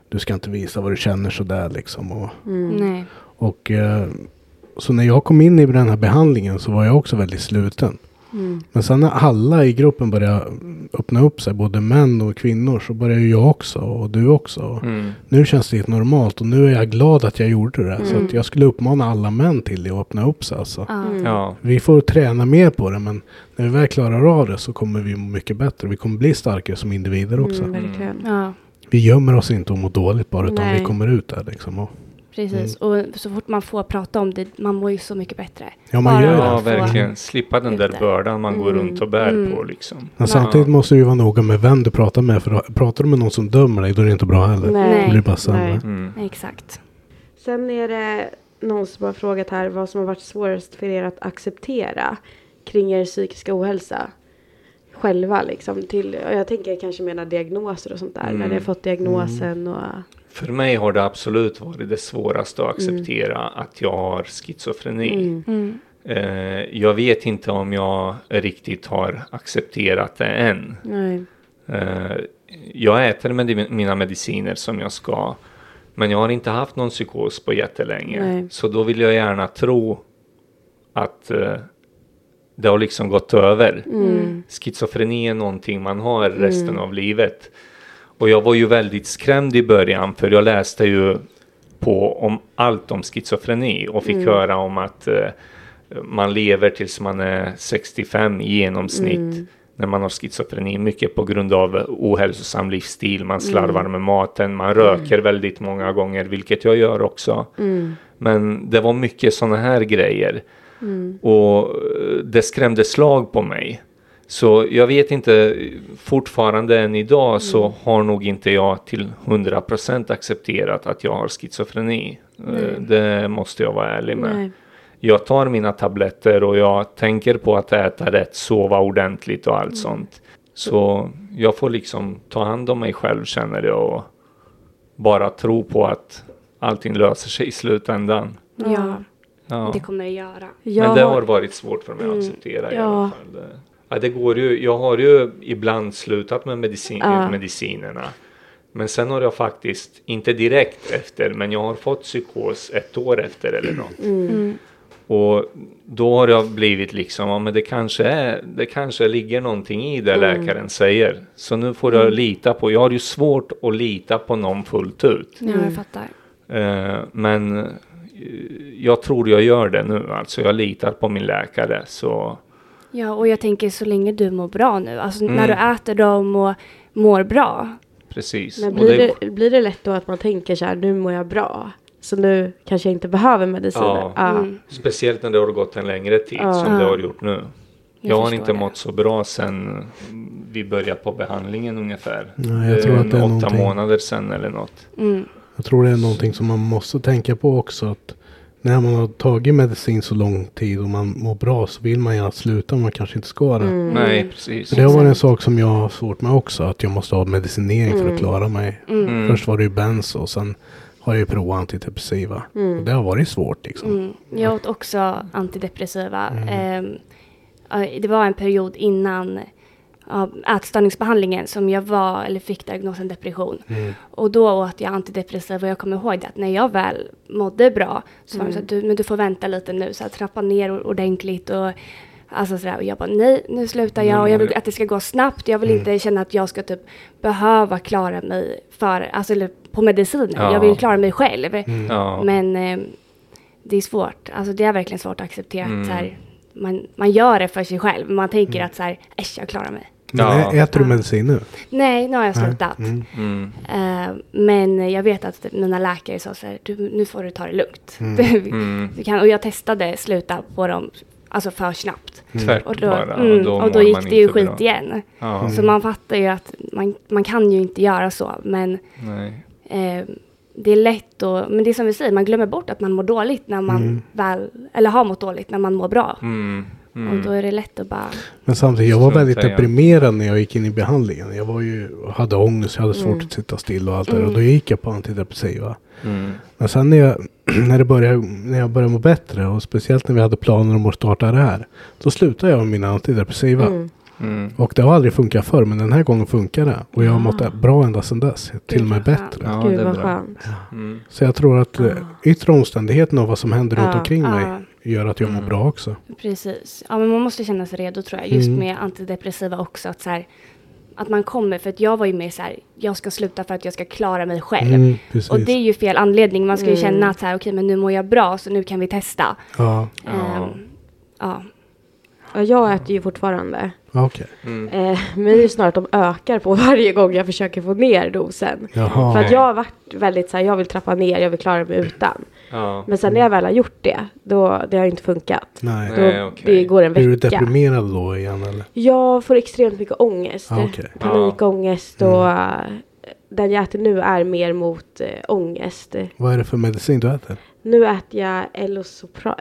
du ska inte visa vad du känner sådär liksom. Och, och så när jag kom in i den här behandlingen så var jag också väldigt sluten. Men sen när alla i gruppen började öppna upp sig, både män och kvinnor, så började jag också och du också. Nu känns det helt normalt och nu är jag glad att jag gjorde det. Så att jag skulle uppmana alla män till det och öppna upp sig. Alltså. Ja. Vi får träna mer på det, men när vi väl klarar av det så kommer vi mycket bättre. Vi kommer bli starkare som individer också. Vi gömmer oss inte om att må dåligt bara, utan vi kommer ut där liksom. Precis, och så fort man får prata om det, man mår ju så mycket bättre. Ja, man gör det. Ja, verkligen. Slippa den där bördan man går runt och bär på liksom. Men samtidigt måste du vara noga med vem du pratar med, för pratar du med någon som dömer dig, då är det inte bra heller. Då blir bara sämre. Exakt. Sen är det någon som har frågat här vad som har varit svårast för er att acceptera kring er psykiska ohälsa. själva liksom till, och jag tänker kanske mena diagnoser och sånt där, när ni har fått diagnosen och... För mig har det absolut varit det svåraste att acceptera att jag har schizofreni. Jag vet inte om jag riktigt har accepterat det än. Nej. Jag äter med mina mediciner som jag ska, men jag har inte haft någon psykos på jättelänge. Nej. Så då vill jag gärna tro att det har liksom gått över. Schizofreni är någonting man har resten av livet. Och jag var ju väldigt skrämd i början, för jag läste ju på om allt om schizofreni och fick höra om att man lever tills man är 65 i genomsnitt när man har schizofreni, mycket på grund av ohälsosam livsstil, man slarvar med maten, man röker väldigt många gånger, vilket jag gör också. Men det var mycket såna här grejer och det skrämde slag på mig. Så jag vet inte, fortfarande än idag så har nog inte jag till 100% accepterat att jag har schizofreni. Det måste jag vara ärlig med. Nej. Jag tar mina tabletter och jag tänker på att äta rätt, sova ordentligt och allt sånt. Så jag får liksom ta hand om mig själv, känner jag, och bara tro på att allting löser sig i slutändan. Ja. Det kommer det göra. Men det har varit svårt för mig att acceptera i alla fall. Ja, det går ju, jag har ju ibland slutat med medicinerna. Men sen har jag faktiskt, inte direkt efter, men jag har fått psykos ett år efter eller något. Och då har jag blivit liksom, ja, men det kanske ligger någonting i det läkaren säger. Så nu får jag lita på, jag har ju svårt att lita på någon fullt ut. Ja, jag fattar. Men jag tror jag gör det nu, alltså jag litar på min läkare, så... Ja, och jag tänker så länge du mår bra nu. Alltså när du äter dem och mår bra. Precis. Men blir det lätt då att man tänker så här, nu mår jag bra. Så nu kanske jag inte behöver mediciner. Ja. Speciellt när det har gått en längre tid som det har gjort nu. Jag har inte mått så bra sen vi började på behandlingen ungefär. Nej, jag tror att det är 8 månader sen eller något. Jag tror det är någonting som man måste tänka på också, att när man har tagit medicin så lång tid och man mår bra så vill man gärna sluta, man kanske inte ska det. Nej, precis. För det har varit en sak som jag har svårt med också, att jag måste ha medicinering för att klara mig. Först var det ju benzo och sen har jag ju provat antidepressiva. Och det har varit svårt liksom. Jag åt också antidepressiva. Det var en period innan ätstörningsbehandlingen som jag var, eller fick diagnosen depression. Och då åt jag antidepressiva, och jag kommer ihåg att när jag väl mådde bra så var det så att du får vänta lite nu, så att trappa ner ordentligt och alltså sådär, och jag bara nej, nu slutar jag, och jag vill att det ska gå snabbt, jag vill inte känna att jag ska typ behöva klara mig för, alltså, eller på mediciner, jag vill klara mig själv. Men det är svårt, alltså det är verkligen svårt att acceptera att så här, man gör det för sig själv, man tänker att så här, jag klarar mig. Men äter du medicin nu? Nej, nu har jag slutat. Men jag vet att mina läkare sa så här, nu får du ta det lugnt. Du kan, och jag testade sluta på dem, alltså för snabbt. Och då gick det ju skit igen. Så man fattar ju att man kan ju inte göra så, men det är lätt, och men det är som vi säger, man glömmer bort att man mår dåligt när man väl, eller har mått dåligt, när man mår bra. Och då är det lätt att bara... Men samtidigt, jag var väldigt deprimerad när jag gick in i behandlingen. Jag var ju, hade ångest, jag hade svårt att sitta still och allt det. Och då gick jag på antidepressiva. Men sen när jag började må bättre, och speciellt när vi hade planer om att starta det här, då slutade jag med mina antidepressiva. Och det har aldrig funkat förr, men den här gången funkar det. Och jag har mått bra ända sedan dess. Till och med bättre. Ja, det var skönt. Så jag tror att yttre omständigheten av vad som händer runt omkring mig gör att jag mår bra också. Precis. Ja, men man måste känna sig redo, tror jag. Just med antidepressiva också. Att, så här, att man kommer, för att jag var ju med så här, jag ska sluta för att jag ska klara mig själv. Och det är ju fel anledning. Man ska ju känna att så här, okej, men nu mår jag bra, så nu kan vi testa. Ja, jag äter ju fortfarande. Okay. Men det är ju snarare att de ökar på varje gång jag försöker få ner dosen. Jaha. För att jag har varit väldigt så här, jag vill trappa ner, jag vill klara mig utan. Men sen när jag väl har gjort det, då det har ju inte funkat. Det går en vecka. Är du deprimerad då igen eller? Jag får extremt mycket ångest. Panikångest och den jag äter nu är mer mot ångest. Vad är det för medicin du äter? Nu äter jag Elsopra,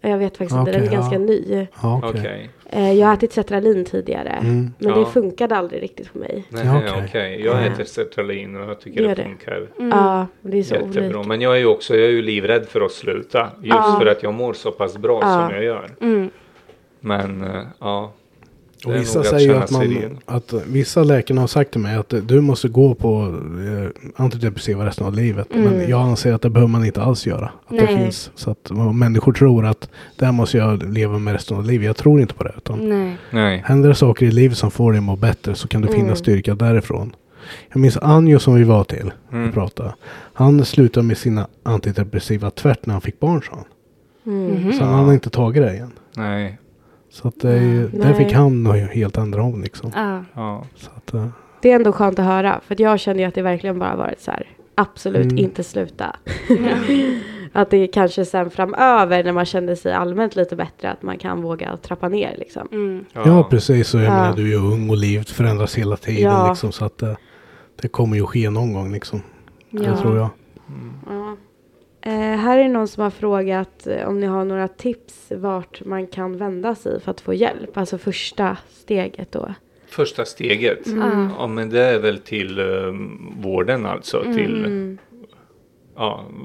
jag vet faktiskt inte, den är ganska ny. Jag har ätit sertralin tidigare, men det funkade aldrig riktigt på mig. Jag äter sertralin och jag tycker det funkar. Ja, det är så jättebra. Men jag är ju livrädd för att sluta, just för att jag mår så pass bra som jag gör. Mm. Men och vissa säger att vissa läkarna har sagt till mig att du måste gå på antidepressiva resten av livet. Men jag anser att det behöver man inte alls göra. Att det finns, så att människor tror att där måste jag leva med resten av livet. Jag tror inte på det. Utan händer det saker i livet som får dig må bättre, så kan du finna styrka därifrån. Jag minns Anjo som vi var till och pratade. Han slutade med sina antidepressiva tvärt när han fick barn, så han. Så han har inte tagit det igen. Nej. Så att där fick han helt andra om liksom. Så att, det är ändå skönt att höra. För att jag känner ju att det verkligen bara varit så här. Absolut inte sluta. Att det kanske sen framöver, när man känner sig allmänt lite bättre, att man kan våga trappa ner liksom. Ja, precis. Så jag menar, du är ju ung och livet förändras hela tiden liksom. Så att det kommer ju ske någon gång liksom. Det tror jag. Här är någon som har frågat om ni har några tips vart man kan vända sig för att få hjälp. Alltså första steget då. Första steget? Ja, men det är väl till vården alltså. Till,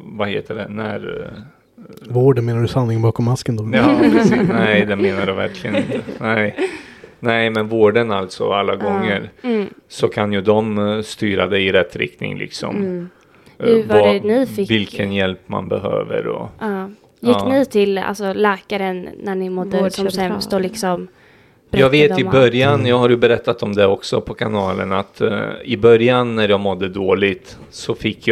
vad heter det? Vården, menar du sanningen bakom masken då? Ja, precis. Nej, det menar jag verkligen inte. Nej, men vården alltså alla gånger. Så kan ju de styra dig i rätt riktning liksom. Vilken hjälp man behöver. Och, gick ni till läkaren när ni mådde som sämst och liksom... Jag vet i början, jag har ju berättat om det också på kanalen, att i början när jag mådde dåligt så fick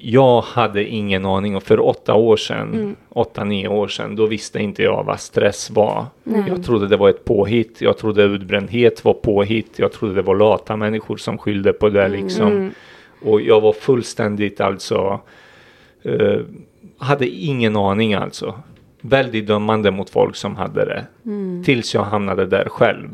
jag hade ingen aning, och för 8-9 år sedan, då visste inte jag vad stress var. Jag trodde det var ett påhitt, jag trodde utbrändhet var påhitt, jag trodde det var lata människor som skyllde på det liksom. Och jag var fullständigt alltså... hade ingen aning alltså. Väldigt dömande mot folk som hade det. Tills jag hamnade där själv.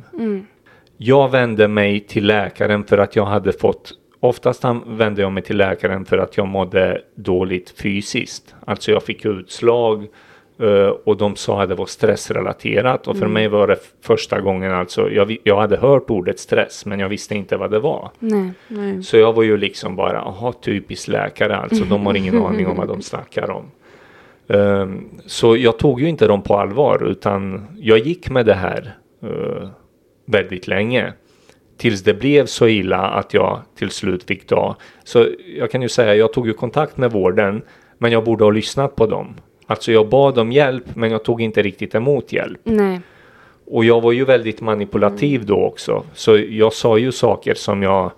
Jag vände mig till läkaren för att jag hade fått... Oftast vände jag mig till läkaren för att jag mådde dåligt fysiskt. Alltså jag fick utslag. Och de sa att det var stressrelaterat. Och för mig var det första gången alltså. Jag hade hört ordet stress, men jag visste inte vad det var. Nej. Så jag var ju liksom bara, typisk läkare alltså. De har ingen aning om vad de snackar om. Så jag tog ju inte dem på allvar, utan jag gick med det här väldigt länge. Tills det blev så illa att jag till slut fick ta. Så jag kan ju säga, jag tog ju kontakt med vården, men jag borde ha lyssnat på dem. Alltså jag bad om hjälp, men jag tog inte riktigt emot hjälp. Nej. Och jag var ju väldigt manipulativ då också. Så jag sa ju saker som jag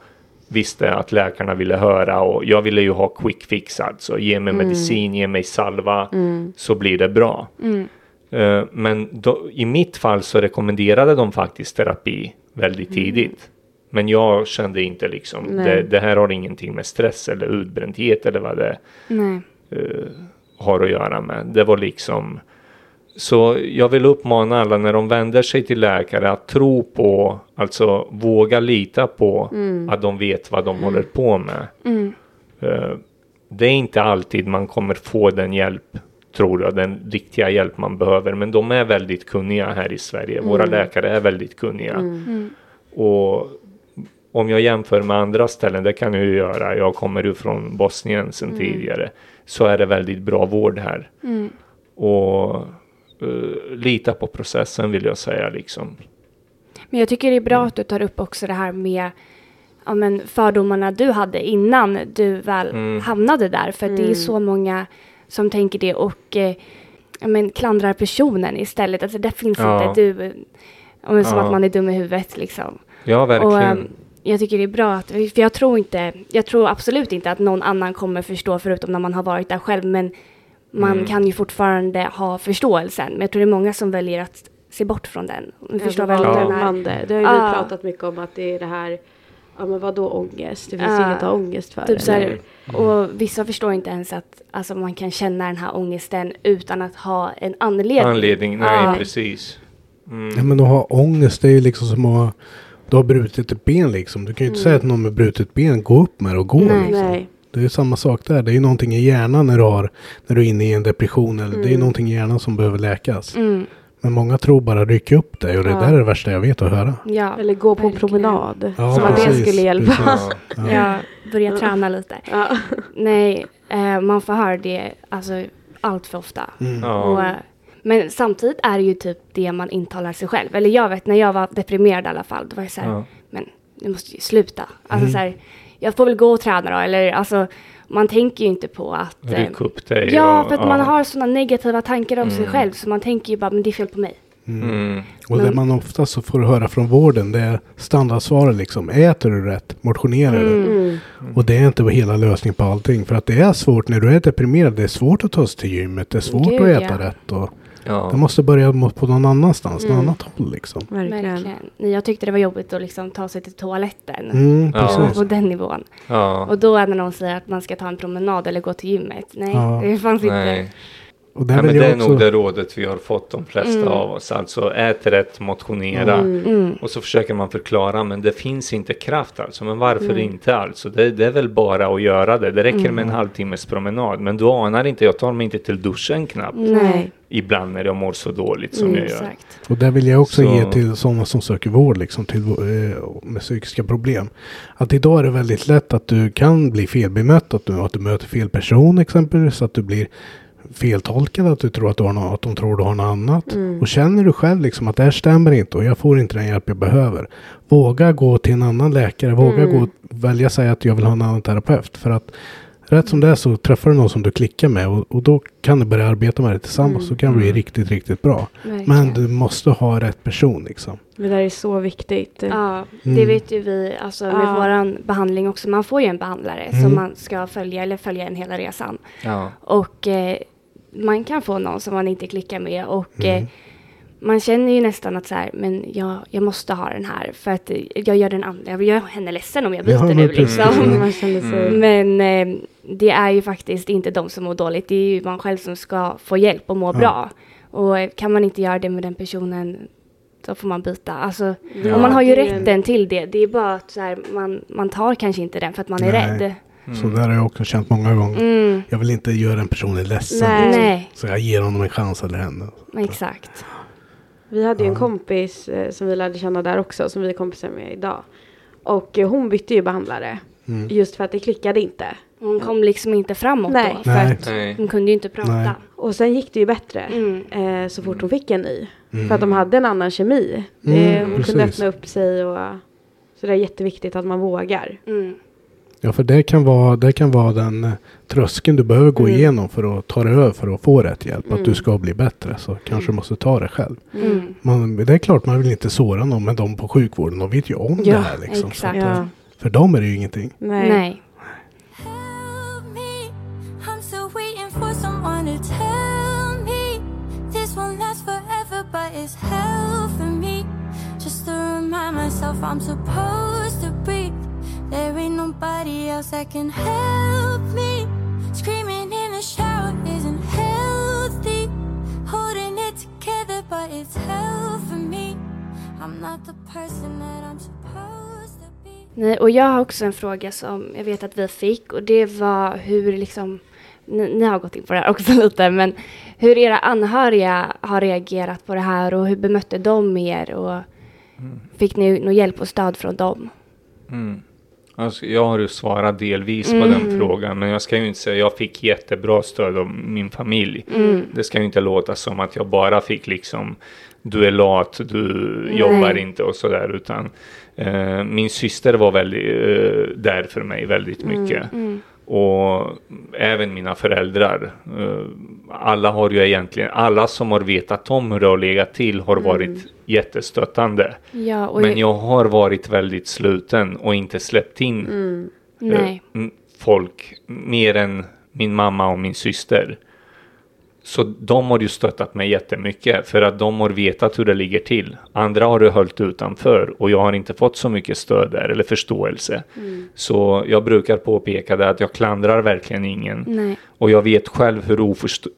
visste att läkarna ville höra. Och jag ville ju ha quick fix alltså. Ge mig medicin, ge mig salva, så blir det bra. Men då, i mitt fall så rekommenderade de faktiskt terapi väldigt tidigt. Men jag kände inte liksom, det här har ingenting med stress eller utbrändhet eller vad det har att göra med. Det var liksom, så jag vill uppmana alla när de vänder sig till läkare att tro på, alltså våga lita på att de vet vad de håller på med. Det är inte alltid man kommer få den hjälp, tror jag, den riktiga hjälp man behöver, men de är väldigt kunniga här i Sverige. Våra läkare är väldigt kunniga. Och om jag jämför med andra ställen, det kan jag ju göra. Jag kommer ju från Bosnien sedan tidigare. Så är det väldigt bra vård här. Och lita på processen, vill jag säga liksom. Men jag tycker det är bra att du tar upp också det här med fördomarna du hade innan du väl hamnade där. För det är så många som tänker det och klandrar personen istället. Alltså det finns inte du... som att man är dum i huvudet liksom. Ja, verkligen. Och, jag tycker det är bra, för jag tror absolut inte att någon annan kommer förstå förutom när man har varit där själv, men man kan ju fortfarande ha förståelsen. Men jag tror det är många som väljer att se bort från den. Förstår väl den här. Det har ju vi pratat mycket om, att det är det här, men vadå ångest? Det finns inget att ha ångest för. Typ så här, och vissa förstår inte ens att alltså, man kan känna den här ångesten utan att ha en anledning. Nej, precis. Ja, men att ha ångest, det är ju liksom som att... Du har brutit ett ben liksom. Du kan ju inte säga att någon med brutit ben, gå upp med det och gå. Nej, liksom. Nej. Det är samma sak där. Det är någonting i hjärnan när du är inne i en depression. Eller det är någonting i hjärnan som behöver läkas. Mm. Men många tror bara rycka upp dig. Och det där är det värsta jag vet att höra. Ja. Eller gå på en promenad. Ja, som att det skulle hjälpa. Ja. Ja. Börja träna lite. Ja. Nej, man får höra det alltså, allt för ofta. Mm. Och, men samtidigt är det ju typ det man intalar sig själv. Eller jag vet, när jag var deprimerad i alla fall. Då var jag så här, men jag måste ju sluta. Alltså så här, jag får väl gå och träna då. Eller alltså, man tänker ju inte på att... Ryck upp dig. Ja, och, för att man har sådana negativa tankar om sig själv. Så man tänker ju bara, men det är fel på mig. Mm. Och det man ofta så får höra från vården, det är standardsvaret liksom. Äter du rätt? Motionerar du? Och det är inte hela lösningen på allting. För att det är svårt, när du är deprimerad, det är svårt att ta sig till gymmet. Det är svårt att äta rätt och... Ja. Det måste börja på någon annanstans, någon annat håll liksom. Verkligen. Jag tyckte det var jobbigt att liksom ta sig till toaletten. På den nivån. Ja. Och då är det någon säger att man ska ta en promenad eller gå till gymmet. Nej, det fanns inte. Och där men det är också... nog det rådet vi har fått de flesta av oss. Alltså ät rätt, motionera. Och så försöker man förklara, men det finns inte kraft alltså. Men varför inte alltså? Det är väl bara att göra det. Det räcker med en halvtimmes promenad. Men du anar inte, jag tar mig inte till duschen knappt. Nej. Ibland när jag mår så dåligt som jag gör. Och där vill jag också ge till sådana som söker vård liksom, till, med psykiska problem. Att idag är det väldigt lätt att du kan bli felbemött. Att du möter fel person exempelvis. Att du blir feltolkad, att du tror att du har något, att de tror du har något annat. Och känner du själv liksom att det här stämmer inte och jag får inte den hjälp jag behöver. Våga gå till en annan läkare. Våga välja säga att jag vill ha en annan terapeut. För att rätt som det är så träffar du någon som du klickar med och då kan du börja arbeta med det tillsammans så kan det bli riktigt, riktigt bra. Verkligen. Men du måste ha rätt person liksom. Det där är så viktigt. Ja, det vet ju vi alltså, med våran behandling också. Man får ju en behandlare som man ska följa eller följa en hela resan. Ja. Och man kan få någon som man inte klickar med och man känner ju nästan att så här, men jag måste ha den här för att jag gör den andra, jag gör henne ledsen om jag byter nu liksom. Men det är ju faktiskt inte de som mår dåligt, det är ju man själv som ska få hjälp och må bra. Och kan man inte göra det med den personen så får man byta. Alltså, och man har ju rätten till det. Det är bara att så här, man tar kanske inte den för att man är rädd. Så där har jag också känt många gånger. Jag vill inte göra en person ledsen. Nej. Så jag ger honom en chans eller henne. Exakt. Vi hade ju en kompis som vi lärde känna där också. Som vi är kompisar med idag. Och hon bytte ju behandlare. Just för att det klickade inte. Hon kom liksom inte framåt då. För att hon kunde ju inte prata. Och sen gick det ju bättre. Så fort hon fick en ny. För att de hade en annan kemi. Hon kunde öppna upp sig. Och, så det är jätteviktigt att man vågar. Ja, för det kan vara den tröskeln du behöver gå igenom för att ta dig över för att få rätt hjälp. Att du ska bli bättre så kanske du måste ta det själv. Det är klart man vill inte såra någon, men de på sjukvården, de vet ju om det här. Liksom, så att, för dem är det ju ingenting. Nej. There ain't nobody else that can help me. Screaming in the shower isn't healthy. Holding it together, but it's hell for me. I'm not the person that I'm supposed to be. Nej, och jag har också en fråga som jag vet att vi fick. Och det var hur liksom... Ni har gått in på det här också lite. Men hur era anhöriga har reagerat på det här. Och hur bemötte de er? Och fick ni någon hjälp och stöd från dem? Alltså, jag har ju svarat delvis på den frågan, men jag ska ju inte säga jag fick jättebra stöd av min familj. Det ska ju inte låta som att jag bara fick liksom, du är lat, du jobbar inte och sådär, utan min syster var väldigt där för mig väldigt mycket. Och även mina föräldrar, alla har ju egentligen, alla som har vetat om hur det har legat till har varit jättestöttande. Ja, och men jag har varit väldigt sluten och inte släppt in folk mer än min mamma och min syster. Så de har ju stöttat mig jättemycket för att de har vetat hur det ligger till. Andra har det hållit utanför och jag har inte fått så mycket stöd där eller förståelse. Så jag brukar påpeka det att jag klandrar verkligen ingen. Och jag vet själv hur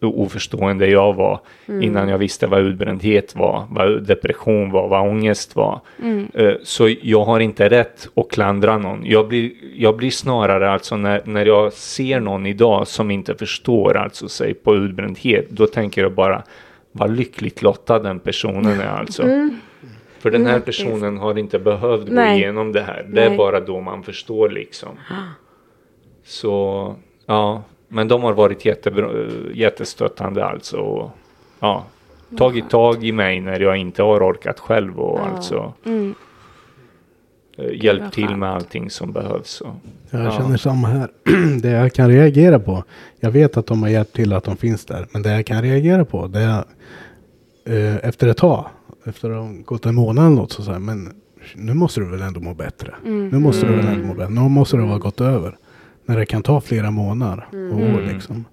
oförstående jag var innan jag visste vad utbrändhet var, vad depression var, vad ångest var. Så jag har inte rätt att klandra någon. Jag blir snarare, alltså när jag ser någon idag som inte förstår, alltså sig på utbrändhet, då tänker jag bara, vad lyckligt lottad den personen är alltså. För den här personen har inte behövt gå igenom det här. Det är bara då man förstår liksom. Så, ja. Men de har varit jättestöttande alltså. Och, ja, tagit tag i mig när jag inte har orkat själv. Och alltså hjälpt till med allting som behövs. Och, jag känner samma här. Det jag kan reagera på. Jag vet att de har hjälpt till, att de finns där. Men det jag kan reagera på, det är efter ett tag. Efter att de gått en månad eller något så säger, men nu måste du väl ändå må bättre. Nu måste du väl ändå må bättre. Nu måste det vara gått över. När det kan ta flera månader och år liksom.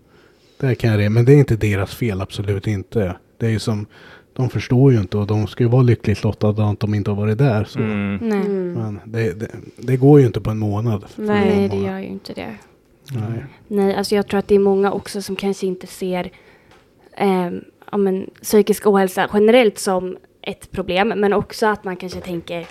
Det kan det, men det är inte deras fel, absolut inte. Det är ju som, de förstår ju inte, och de ska ju vara lyckligt lottade att de inte har varit där. Så. Men det går ju inte på en månad. Nej, det gör ju inte det. Nej, alltså jag tror att det är många också som kanske inte ser psykisk ohälsa generellt som ett problem, men också att man kanske tänker,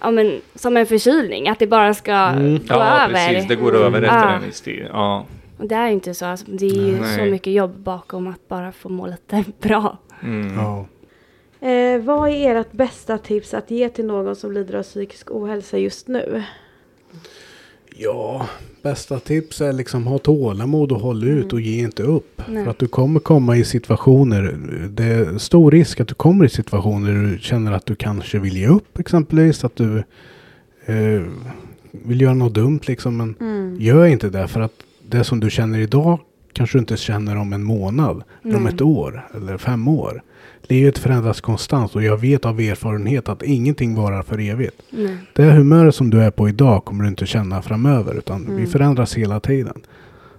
ja, men som en förkylning, att det bara ska gå över. Ja, precis, det går över efter en viss tid. Ja. Och det är ju inte så, alltså, det är ju så mycket jobb bakom att bara få må lite bra. Vad är ert bästa tips att ge till någon som lider av psykisk ohälsa just nu? Ja, bästa tips är liksom ha tålamod och håll ut och ge inte upp. För att du kommer komma i situationer, det är stor risk att du kommer i situationer där du känner att du kanske vill ge upp, exempelvis att du vill göra något dumt liksom, men gör inte det, för att det som du känner idag kanske du inte känner om en månad, eller om ett år eller 5 år. Livet förändras konstant, och jag vet av erfarenhet att ingenting varar för evigt. Det humöret som du är på idag kommer du inte känna framöver, utan vi förändras hela tiden.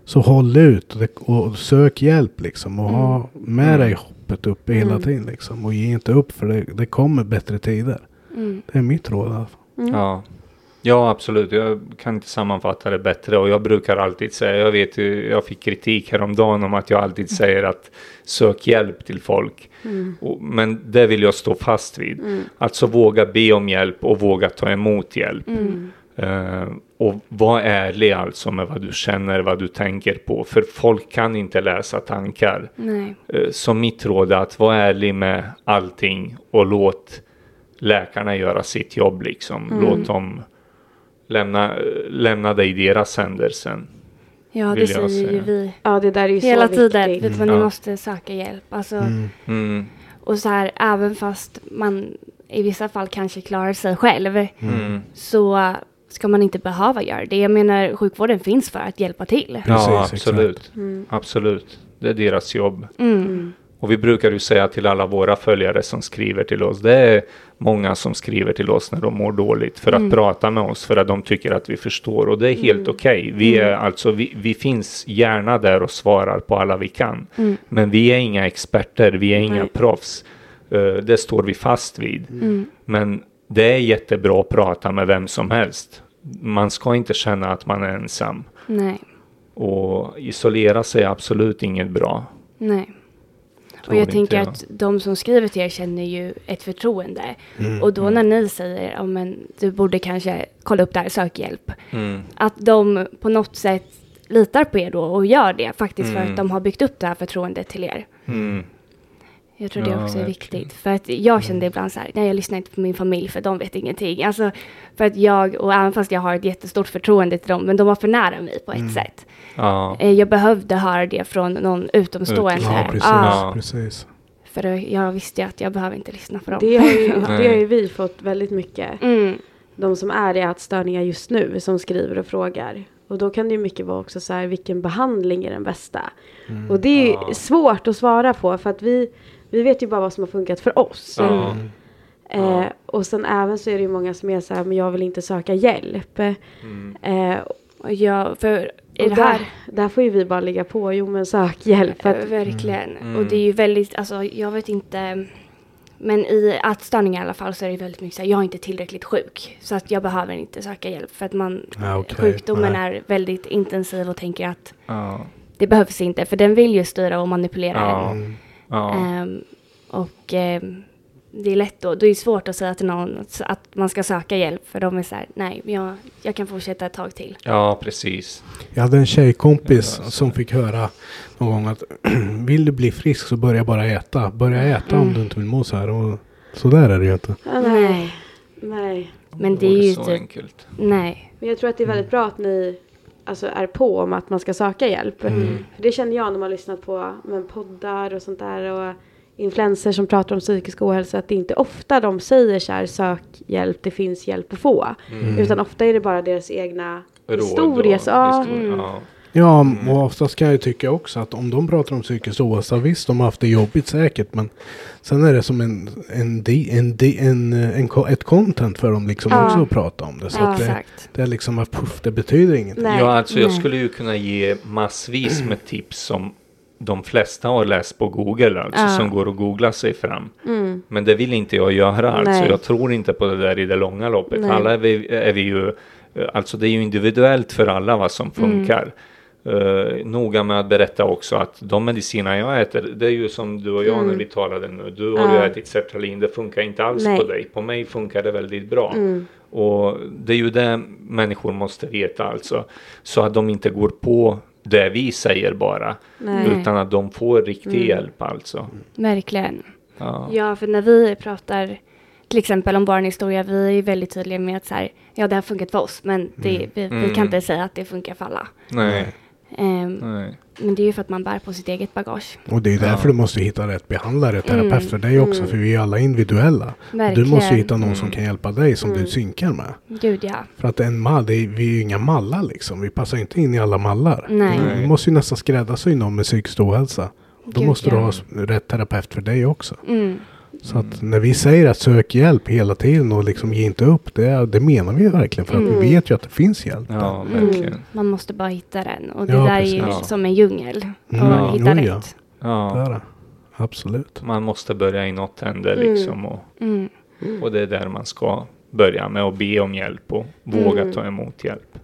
Så håll ut och sök hjälp liksom, och ha med dig hoppet upp hela tiden liksom, och ge inte upp, för det kommer bättre tider. Det är mitt råd i alla fall. Ja, absolut. Jag kan inte sammanfatta det bättre, och jag brukar alltid säga, jag vet ju, jag fick kritik häromdagen om att jag alltid säger att sök hjälp till folk. Men det vill jag stå fast vid. Alltså våga be om hjälp och våga ta emot hjälp. Och var ärlig alltså med vad du känner, vad du tänker på. För folk kan inte läsa tankar. Så mitt råd är att vara ärlig med allting, och låt läkarna göra sitt jobb liksom. Låt dem lämna dig deras händer sen. Ja, det säger ju vi. Ja, det där är ju hela så tiden. Viktigt. Ni måste söka hjälp. Alltså, och så här, även fast man i vissa fall kanske klarar sig själv, så ska man inte behöva göra det. Jag menar, sjukvården finns för att hjälpa till. Ja, precis, absolut. Absolut. Det är deras jobb. Och vi brukar ju säga till alla våra följare som skriver till oss. Det är många som skriver till oss när de mår dåligt, för att prata med oss, för att de tycker att vi förstår. Och det är helt okej. Vi finns gärna där och svarar på alla vi kan. Men vi är inga experter, vi är inga proffs. Det står vi fast vid. Men det är jättebra att prata med vem som helst. Man ska inte känna att man är ensam. Och isolera sig är absolut inget bra. Och jag tänker att de som skriver till er känner ju ett förtroende. Och då när ni säger, ja, men du borde kanske kolla upp det här, sök hjälp. Att de på något sätt litar på er då och gör det faktiskt, för att de har byggt upp det här förtroendet till er. Jag tror det också är viktigt. För att jag kände ibland så här, nej, jag lyssnar inte på min familj för de vet ingenting. Alltså, för att jag, och även fast jag har ett jättestort förtroende till dem, men de var för nära mig på ett sätt. Jag behövde höra det från någon utomstående. Precis. För jag visste att jag behöver inte lyssna på dem. Det har ju vi fått väldigt mycket. De som är i ätstörningar just nu, som skriver och frågar. Och då kan det ju mycket vara också så här, vilken behandling är den bästa? Och det är ju svårt att svara på, för att vi vet ju bara vad som har funkat för oss. Och sen även så är det ju många som är så här, men jag vill inte söka hjälp. För där får ju vi bara ligga på, jo men sök hjälp. Verkligen. Och det är ju väldigt, alltså jag vet inte, men i ätstörningar i alla fall så är det väldigt mycket så här, jag är inte tillräckligt sjuk så att jag behöver inte söka hjälp, för att sjukdomen är väldigt intensiv och tänker att det behövs inte, för den vill ju styra och manipulera en. Ja. Det är lätt då. Det är svårt att säga till någon att man ska söka hjälp. För de är så här, nej, jag kan fortsätta ett tag till. Ja, precis. Jag hade en tjejkompis som fick höra någon gång att vill du bli frisk så börja bara äta. Börja äta om du inte vill må så här. Och så där är det ju inte. Ja, nej. Men det är ju så enkelt. Nej. Men jag tror att det är väldigt bra att ni är på om att man ska söka hjälp. För det känner jag när man lyssnat på poddar och sånt där och influenser som pratar om psykisk ohälsa, att det är inte ofta de säger så här, sök hjälp, det finns hjälp att få. Utan ofta är det bara deras egna historier. Ja, och oftast kan jag tycka också att om de pratar om psykisk ohälsa, visst, de har haft det jobbigt säkert, men sen är det som ett content för dem liksom också att prata om det. Så att det är liksom att det betyder ingenting. Jag skulle ju kunna ge massvis med tips som de flesta har läst på Google, som går och googlar sig fram. Men det vill inte jag göra. Jag tror inte på det där i det långa loppet. Alla är vi ju, det är ju individuellt för alla vad som funkar. Noga med att berätta också att de mediciner jag äter, det är ju som du och jag när vi talade nu. Du har ju ätit sertralin, det funkar inte alls på dig. På mig funkar det väldigt bra. Och det är ju det människor måste veta Så att de inte går på det vi säger bara. Utan att de får riktig hjälp Verkligen. Ja, för när vi pratar till exempel om barn historia, vi är väldigt tydliga med att det har funkat för oss, men vi kan inte säga att det funkar för alla. Men det är ju för att man bär på sitt eget bagage. Och det är därför du måste hitta rätt behandlare, terapeut för dig också, för vi är alla individuella. Verkligen. Du måste hitta någon som kan hjälpa dig, som du synkar med. Gud, ja. För att vi är ju inga mallar liksom. Vi passar inte in i alla mallar. Du måste ju nästan skräddarsy någon med psykisk ohälsa. Då måste du ha rätt terapeut för dig också. Så att när vi säger att sök hjälp hela tiden och liksom ge inte upp, det menar vi verkligen, för att vi vet ju att det finns hjälp. Ja, man måste bara hitta den, och det där är ju som en djungel att hitta rätt. Ja, absolut. Man måste börja i något händer liksom, och det är där man ska börja med att be om hjälp och våga ta emot hjälp.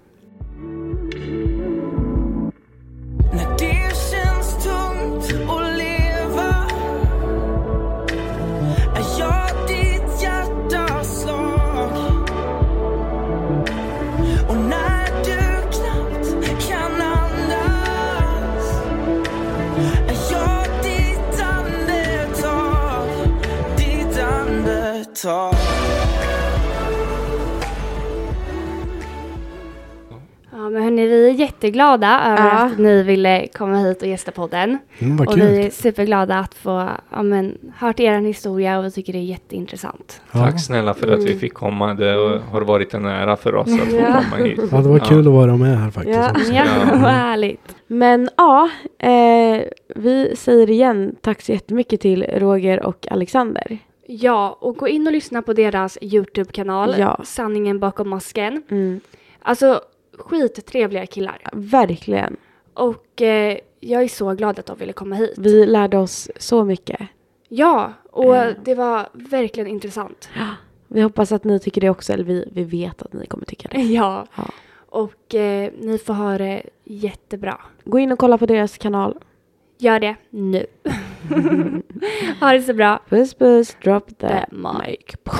Men hörni, vi är jätteglada över att ni ville komma hit och gästa podden. Och vi är superglada att få hört er historia, och vi tycker det är jätteintressant. Tack snälla för att vi fick komma. Det har varit en ära för oss att få komma hit. Det var kul att vara med här faktiskt. Vad härligt. Men vi säger igen tack så jättemycket till Roger och Alexander. Ja, och gå in och lyssna på deras YouTube-kanal, Sanningen bakom masken. Skittrevliga killar. Verkligen. Och jag är så glad att de ville komma hit. Vi lärde oss så mycket. Ja, och det var verkligen intressant. Ja, vi hoppas att ni tycker det också. Eller vi vet att ni kommer tycka det. Ja. Och ni får ha det jättebra. Gå in och kolla på deras kanal. Gör det nu. Ha det så bra. Puss, drop the mic.